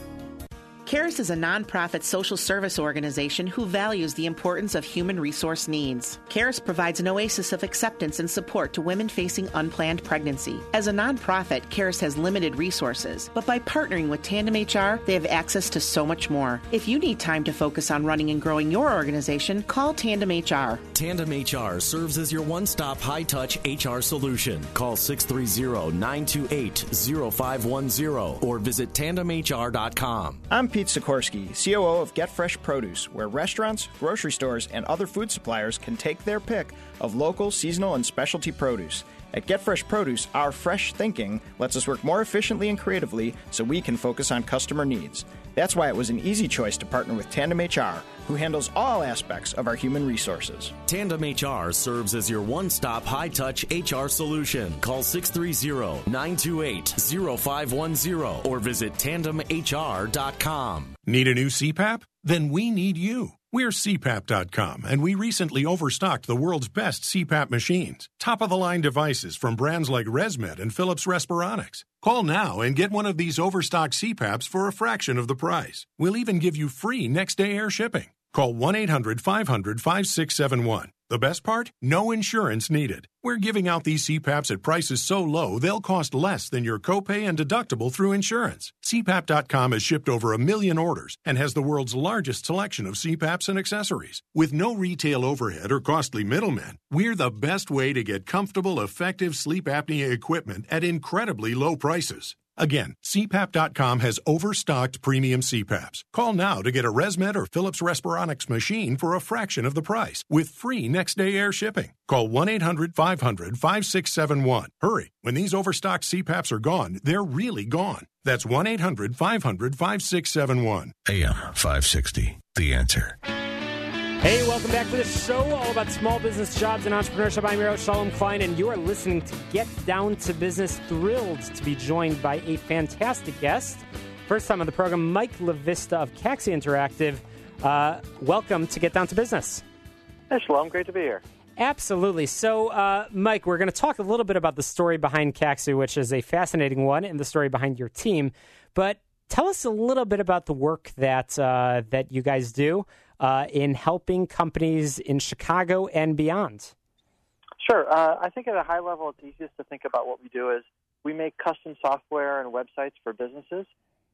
CARES is a nonprofit social service organization who values the importance of human resource needs. CARES provides an oasis of acceptance and support to women facing unplanned pregnancy. As a nonprofit, CARES has limited resources, but by partnering with Tandem H R, they have access to so much more. If you need time to focus on running and growing your organization, call Tandem H R. Tandem H R serves as your one-stop high-touch H R solution. Call six three zero, nine two eight, zero five one zero or visit tandem h r dot com. I'm Pete Sikorsky, C O O of Get Fresh Produce, where restaurants, grocery stores, and other food suppliers can take their pick of local, seasonal, and specialty produce. At Get Fresh Produce, our fresh thinking lets us work more efficiently and creatively so we can focus on customer needs. That's why it was an easy choice to partner with Tandem H R, who handles all aspects of our human resources. Tandem H R serves as your one-stop high-touch H R solution. Call six three zero, nine two eight, zero five one zero or visit tandem h r dot com. Need a new C PAP? Then we need you. We're C PAP dot com, and we recently overstocked the world's best C PAP machines. Top-of-the-line devices from brands like ResMed and Philips Respironics. Call now and get one of these overstocked C PAPs for a fraction of the price. We'll even give you free next-day air shipping. Call one eight hundred five hundred five six seven one. The best part? No insurance needed. We're giving out these C PAPs at prices so low, they'll cost less than your copay and deductible through insurance. C PAP dot com has shipped over a million orders and has the world's largest selection of C PAPs and accessories. With no retail overhead or costly middlemen, we're the best way to get comfortable, effective sleep apnea equipment at incredibly low prices. Again, C PAP dot com has overstocked premium C PAPs. Call now to get a ResMed or Philips Respironics machine for a fraction of the price with free next-day air shipping. Call one eight hundred five hundred fifty-six seventy-one. Hurry. When these overstocked C PAPs are gone, they're really gone. That's one eight hundred five hundred fifty-six seventy-one. A M five sixty, The Answer. Hey, welcome back to the show, all about small business, jobs, and entrepreneurship. I'm your host, Shalom Klein, and you are listening to Get Down to Business. Thrilled to be joined by a fantastic guest. First time on the program, Mike LaVista of Caxi Interactive. Uh, welcome to Get Down to Business. Hey, Shalom. Great to be here. Absolutely. So, uh, Mike, we're going to talk a little bit about the story behind Caxi, which is a fascinating one, and the story behind your team. But tell us a little bit about the work that uh, that you guys do Uh, in helping companies in Chicago and beyond? Sure. Uh, I think at a high level, it's easiest to think about what we do is we make custom software and websites for businesses.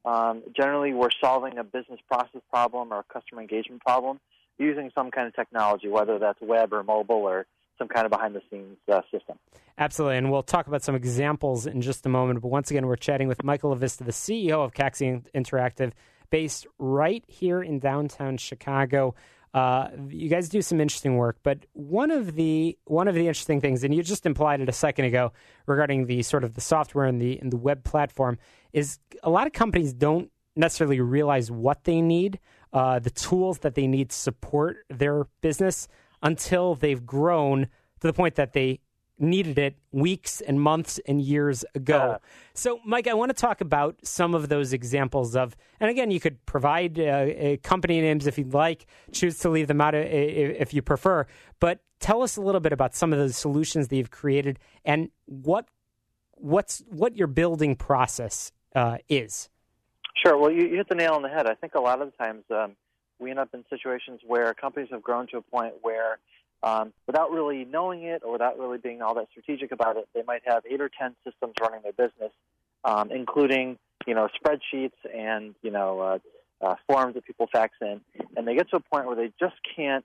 Um, generally, we're solving a business process problem or a customer engagement problem using some kind of technology, whether that's web or mobile or some kind of behind-the-scenes uh, system. Absolutely, and we'll talk about some examples in just a moment. But once again, we're chatting with Michael LaVista, the C E O of Caxi Interactive, based right here in downtown Chicago. Uh, you guys do some interesting work, but one of the one of the interesting things, and you just implied it a second ago regarding the sort of the software and the and the web platform, is a lot of companies don't necessarily realize what they need, uh, the tools that they need to support their business until they've grown to the point that they needed it weeks and months and years ago. Uh, so, Mike, I want to talk about some of those examples of, and again, you could provide uh, company names if you'd like, choose to leave them out if you prefer, but tell us a little bit about some of the solutions that you've created and what what's what your building process uh, is. Sure. Well, you, you hit the nail on the head. I think a lot of the times um, we end up in situations where companies have grown to a point where Um, without really knowing it or without really being all that strategic about it, they might have eight or ten systems running their business, um, including, you know, spreadsheets and, you know, uh, uh, forms that people fax in. And they get to a point where they just can't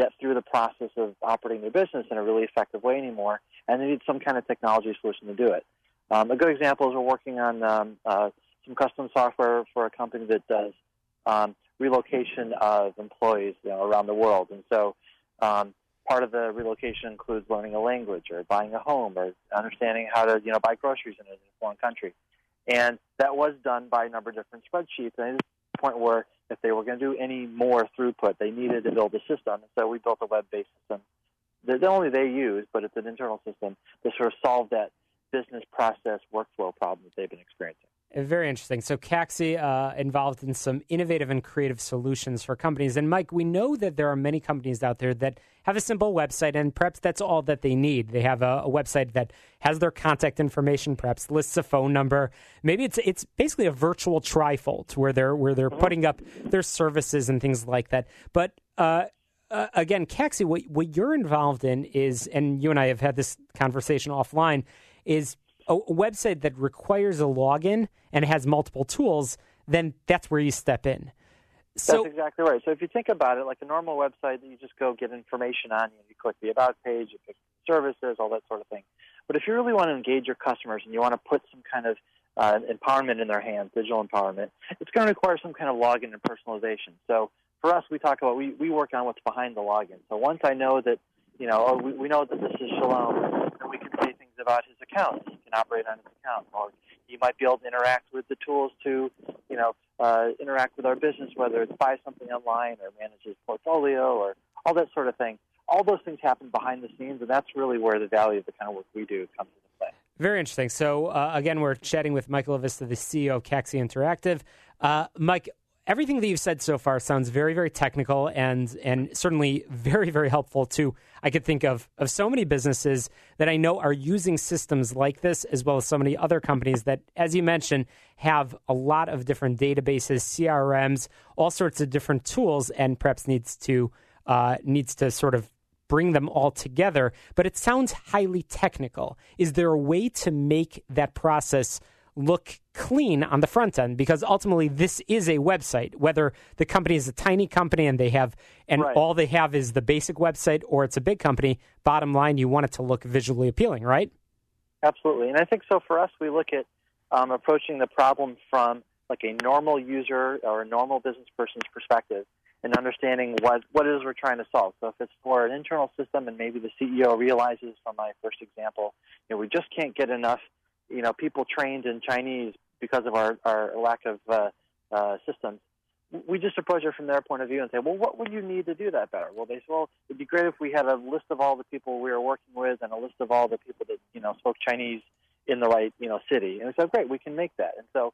get through the process of operating their business in a really effective way anymore, and they need some kind of technology solution to do it. Um, a good example is we're working on um, uh, some custom software for a company that does um, relocation of employees, you know, around the world. And so um, part of the relocation includes learning a language or buying a home or understanding how to, you know, buy groceries in a foreign country. And that was done by a number of different spreadsheets. And it's a point where if they were going to do any more throughput, they needed to build a system. And so we built a web-based system that only they use, but it's an internal system to sort of solve that business process workflow problem that they've been experiencing. Very interesting. So Caxi uh, involved in some innovative and creative solutions for companies. And, Mike, we know that there are many companies out there that have a simple website, and perhaps that's all that they need. They have a, a website that has their contact information, perhaps lists a phone number. Maybe it's it's basically a virtual trifold where they're, where they're putting up their services and things like that. But, uh, uh, again, Caxi, what, what you're involved in is, and you and I have had this conversation offline, is a website that requires a login and has multiple tools, then that's where you step in. So, that's exactly right. So if you think about it, like a normal website that you just go get information on, you, know, you click the About page, you pick services, all that sort of thing. But if you really want to engage your customers and you want to put some kind of uh, empowerment in their hands, digital empowerment, it's going to require some kind of login and personalization. So for us, we talk about, we, we work on what's behind the login. So once I know that, you know, oh, we, we know that this is Shalom, and we can say things about his account. He can operate on his account, or he might be able to interact with the tools to, you know, uh, interact with our business, whether it's buy something online or manage his portfolio or all that sort of thing. All those things happen behind the scenes, and that's really where the value of the kind of work we do comes into play. Very interesting. So, uh, again, we're chatting with Michael LaVista, the C E O of Caxi Interactive. Uh, Mike, everything that you've said so far sounds very, very technical and and certainly very, very helpful too. I could think of, of so many businesses that I know are using systems like this, as well as so many other companies that, as you mentioned, have a lot of different databases, C R Ms, all sorts of different tools, and perhaps needs to uh, needs to sort of bring them all together, but it sounds highly technical. Is there a way to make that process look clean on the front end? Because ultimately this is a website, whether the company is a tiny company and they have, and right. all they have is the basic website, or it's a big company, bottom line, you want it to look visually appealing, right? Absolutely. And I think so for us, we look at um, approaching the problem from like a normal user or a normal business person's perspective and understanding what, what it is we're trying to solve. So if it's for an internal system and maybe the C E O realizes from my first example, you know, we just can't get enough you know, people trained in Chinese because of our, our lack of uh, uh, systems. We just approach it from their point of view and say, well, what would you need to do that better? Well, they say, well, it'd be great if we had a list of all the people we were working with and a list of all the people that, you know, spoke Chinese in the right, you know, city. And we said, great, we can make that. And so,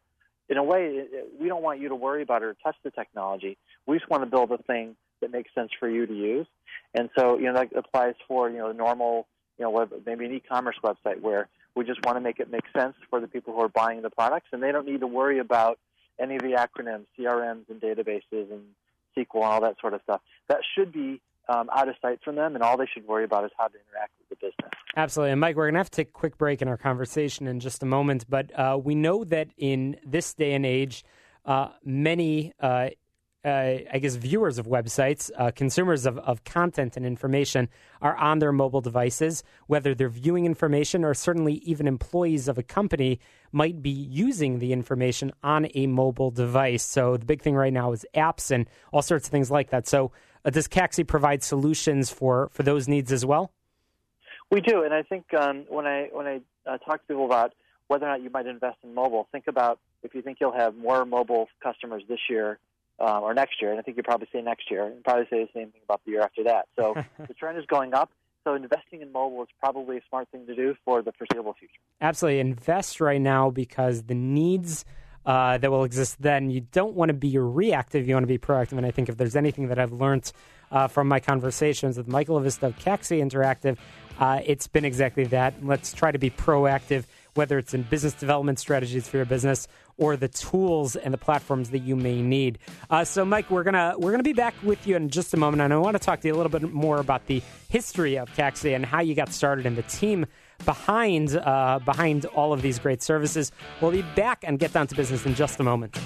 in a way, it, it, we don't want you to worry about or touch the technology. We just want to build a thing that makes sense for you to use. And so, you know, that applies for, you know, normal, you know, web, maybe an e-commerce website where we just want to make it make sense for the people who are buying the products, and they don't need to worry about any of the acronyms, C R Ms and databases and S Q L and all that sort of stuff. That should be um, out of sight from them, and all they should worry about is how to interact with the business. Absolutely. And, Mike, we're going to have to take a quick break in our conversation in just a moment, but uh, we know that in this day and age, uh, many, uh, uh, I guess, viewers of websites, uh, consumers of, of content and information are on their mobile devices, whether they're viewing information or certainly even employees of a company might be using the information on a mobile device. So the big thing right now is apps and all sorts of things like that. So uh, does Caxi provide solutions for, for those needs as well? We do, and I think um, when I when I uh, talk to people about whether or not you might invest in mobile, think about if you think you'll have more mobile customers this year uh, or next year, and I think you probably say next year, and probably say the same thing about the year after that. So the trend is going up. So investing in mobile is probably a smart thing to do for the foreseeable future. Absolutely. Invest right now because the needs uh, that will exist then, you don't want to be reactive, you want to be proactive. And I think if there's anything that I've learned uh, from my conversations with Michael Avista of Caxi Interactive, uh, it's been exactly that. Let's try to be proactive, whether it's in business development strategies for your business or the tools and the platforms that you may need. Uh, so, Mike, we're gonna we're gonna be back with you in just a moment, and I want to talk to you a little bit more about the history of Caxi and how you got started and the team behind uh, behind all of these great services. We'll be back and get down to business in just a moment.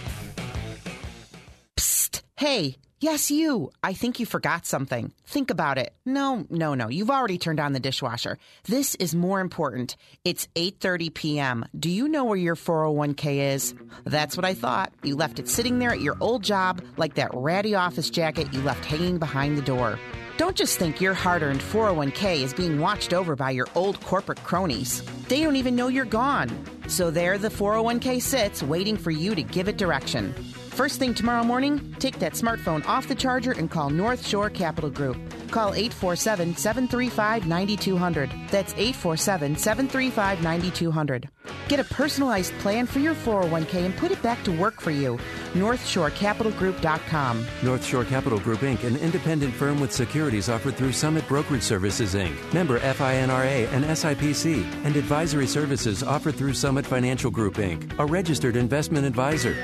Psst! Hey. Yes, you. I think you forgot something. Think about it. No, no, no. You've already turned on the dishwasher. This is more important. It's eight thirty p.m. Do you know where your four oh one k is? That's what I thought. You left it sitting there at your old job, like that ratty office jacket you left hanging behind the door. Don't just think your hard-earned four oh one k is being watched over by your old corporate cronies. They don't even know you're gone. So there the four oh one k sits, waiting for you to give it direction. First thing tomorrow morning, take that smartphone off the charger and call North Shore Capital Group. Call eight four seven, seven three five, nine two zero zero. That's eight four seven, seven three five, nine two zero zero. Get a personalized plan for your four oh one k and put it back to work for you. North Shore Capital Group dot com. North Shore Capital Group, Incorporated, an independent firm with securities offered through Summit Brokerage Services, Incorporated, member FINRA and S I P C, and advisory services offered through Summit Financial Group, Incorporated, a registered investment advisor.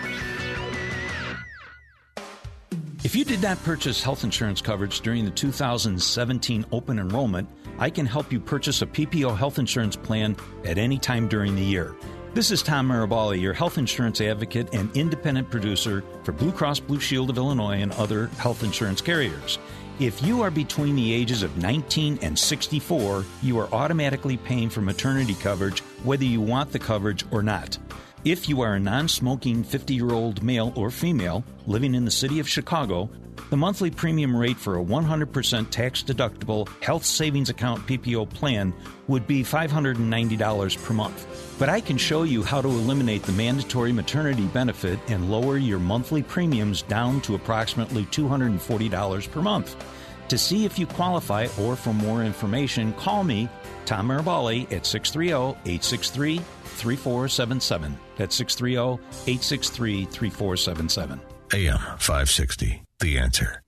If you did not purchase health insurance coverage during the two thousand seventeen open enrollment, I can help you purchase a P P O health insurance plan at any time during the year. This is Tom Marabali, your health insurance advocate and independent producer for Blue Cross Blue Shield of Illinois and other health insurance carriers. If you are between the ages of nineteen and sixty-four, you are automatically paying for maternity coverage whether you want the coverage or not. If you are a non-smoking fifty-year-old male or female living in the city of Chicago, the monthly premium rate for a one hundred percent tax-deductible health savings account P P O plan would be five hundred ninety dollars per month. But I can show you how to eliminate the mandatory maternity benefit and lower your monthly premiums down to approximately two hundred forty dollars per month. To see if you qualify or for more information, call me, Tom Marabali, at six three zero, eight six three, three four seven seven. That's six three zero, eight six three, three four seven seven. A M five sixty, The Answer.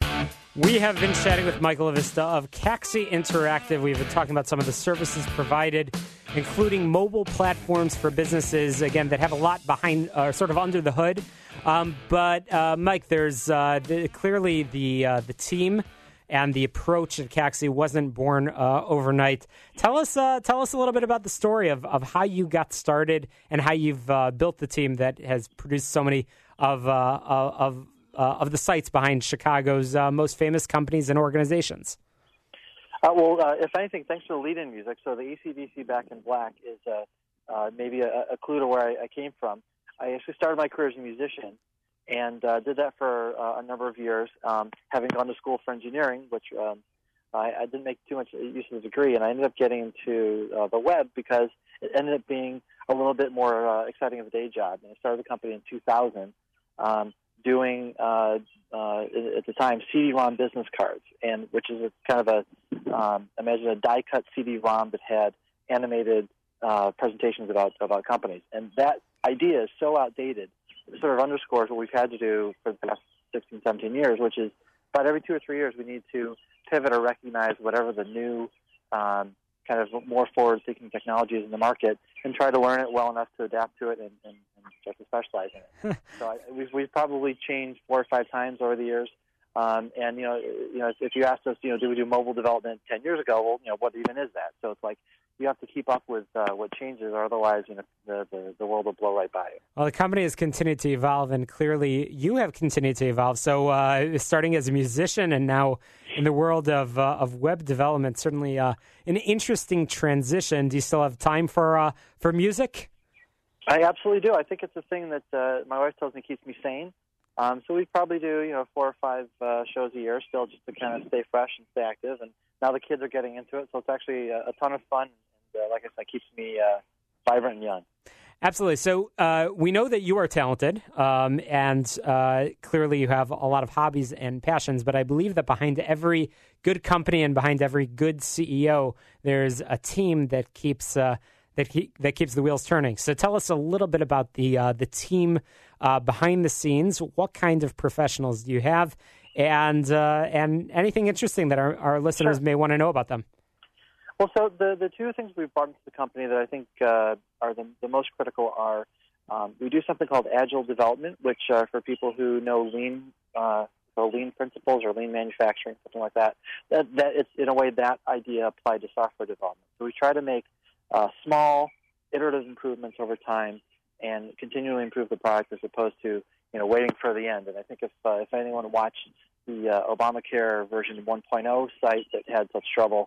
We have been chatting with Michael Avista of Caxi Interactive. We've been talking about some of the services provided, including mobile platforms for businesses, again, that have a lot behind, uh, sort of under the hood. Um, but, uh, Mike, there's uh, the, clearly the uh, the team and the approach of C A C S I wasn't born uh, overnight. Tell us uh, tell us a little bit about the story of, of how you got started and how you've uh, built the team that has produced so many of uh, of uh, of the sites behind Chicago's uh, most famous companies and organizations. Uh, well, uh, if anything, thanks for the lead-in music. So the A C D C Back in Black is uh, uh, maybe a, a clue to where I, I came from. I actually started my career as a musician and uh, did that for uh, a number of years, um, having gone to school for engineering, which um, I, I didn't make too much use of the degree, and I ended up getting into uh, the web because it ended up being a little bit more uh, exciting of a day job. And I started the company in two thousand um, doing, uh, uh, at the time, C D ROM business cards, and which is a, kind of a, um, imagine a die-cut C D ROM that had animated uh, presentations about, about companies. And that idea is so outdated. It sort of underscores what we've had to do for the past sixteen, seventeen years, which is about every two or three years we need to pivot or recognize whatever the new um, kind of more forward-thinking technology is in the market and try to learn it well enough to adapt to it and, and, and just specialize in it. so I, we've, we've probably changed four or five times over the years. Um, and, you know, you know, if you asked us, you know, do we do mobile development ten years ago? Well, you know, what even is that? So it's like, you have to keep up with uh, what changes, or otherwise, you know, the, the, the world will blow right by you. Well, the company has continued to evolve, and clearly you have continued to evolve. So uh, starting as a musician and now in the world of uh, of web development, certainly uh, an interesting transition. Do you still have time for uh, for music? I absolutely do. I think it's a thing that uh, my wife tells me keeps me sane. Um, so we probably do, you know, four or five uh, shows a year still, just to kind of stay fresh and stay active. And now the kids are getting into it, so it's actually a, a ton of fun. And uh, like I said, keeps me uh, vibrant and young. Absolutely. So uh, we know that you are talented, um, and uh, clearly you have a lot of hobbies and passions, but I believe that behind every good company and behind every good C E O, there's a team that keeps uh, that he, that keeps the wheels turning. So tell us a little bit about the uh, the team uh, behind the scenes. What kind of professionals do you have, and uh, and anything interesting that our, our listeners Sure. may want to know about them? Well, so the, the two things we've brought into the company that I think uh, are the, the most critical are um, we do something called agile development, which uh, for people who know lean uh, so lean principles or lean manufacturing, something like that, that, that it's in a way that idea applied to software development. So we try to make Uh, small, iterative improvements over time, and continually improve the product as opposed to, you know, waiting for the end. And I think if uh, if anyone watched the uh, Obamacare version one point oh site that had such trouble,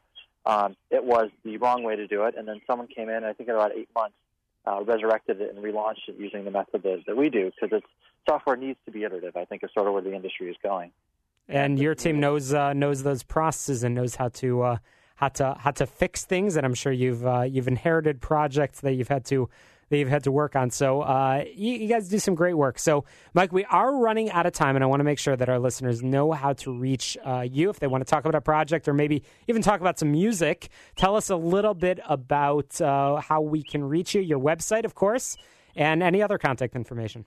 um, it was the wrong way to do it. And then someone came in, I think in about eight months, uh, resurrected it and relaunched it using the method that, that we do, because it's software needs to be iterative. I think is sort of where the industry is going. And your team knows uh, knows those processes and knows how to. Uh... How to how to fix things, and I'm sure you've uh, you've inherited projects that you've had to that you've had to work on. So uh, you, you guys do some great work. So Mike, we are running out of time, and I want to make sure that our listeners know how to reach uh, you if they want to talk about a project or maybe even talk about some music. Tell us a little bit about uh, how we can reach you, your website, of course, and any other contact information.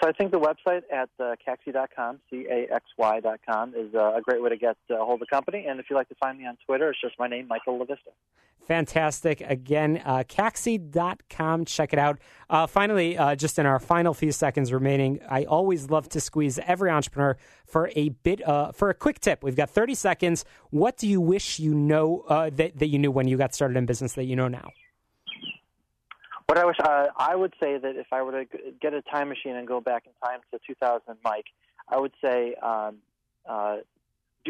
So I think the website at uh, caxy dot com, C A X Y dot com, is uh, a great way to get a uh, hold of the company. And if you'd like to find me on Twitter, it's just my name, Michael LaVista. Fantastic. Again, uh, caxy dot com. Check it out. Uh, finally, uh, just in our final few seconds remaining, I always love to squeeze every entrepreneur for a bit, uh, for a quick tip. We've got thirty seconds. What do you wish you know uh, that, that you knew when you got started in business that you know now? What I wish, uh, I would say that if I were to get a time machine and go back in time to two thousand, Mike, I would say um, uh,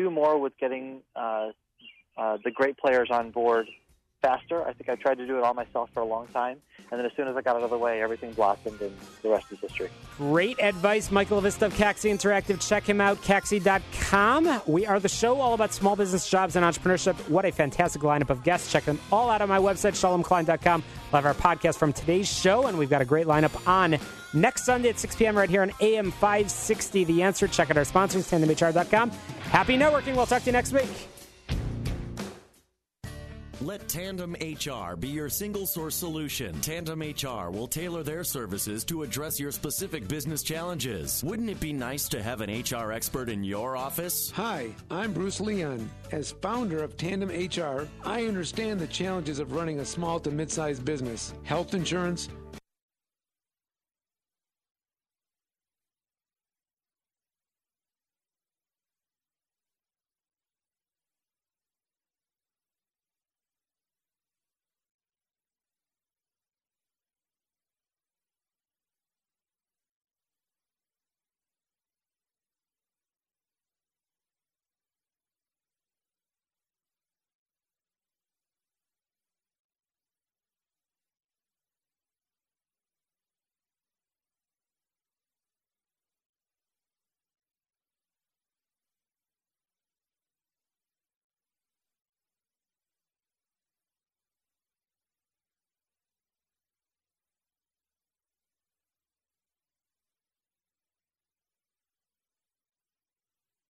do more with getting uh, uh, the great players on board faster. I think I tried to do it all myself for a long time, and then as soon as I got out of the way, everything blossomed, and the rest is history. Great advice, Michael LaVista of C A C S I Interactive. Check him out, caxy dot com. We are the show all about small business, jobs, and entrepreneurship. What a fantastic lineup of guests. Check them all out on my website, shalom klein dot com. We'll have our podcast from today's show, and we've got a great lineup on next Sunday at six p.m. right here on A M five sixty. The Answer. Check out our sponsors, tandem h r dot com. Happy networking. We'll talk to you next week. Let Tandem H R be your single source solution. Tandem H R will tailor their services to address your specific business challenges. Wouldn't it be nice to have an H R expert in your office? Hi, I'm Bruce Leon. As founder of Tandem H R, I understand the challenges of running a small to mid-sized business. Health insurance,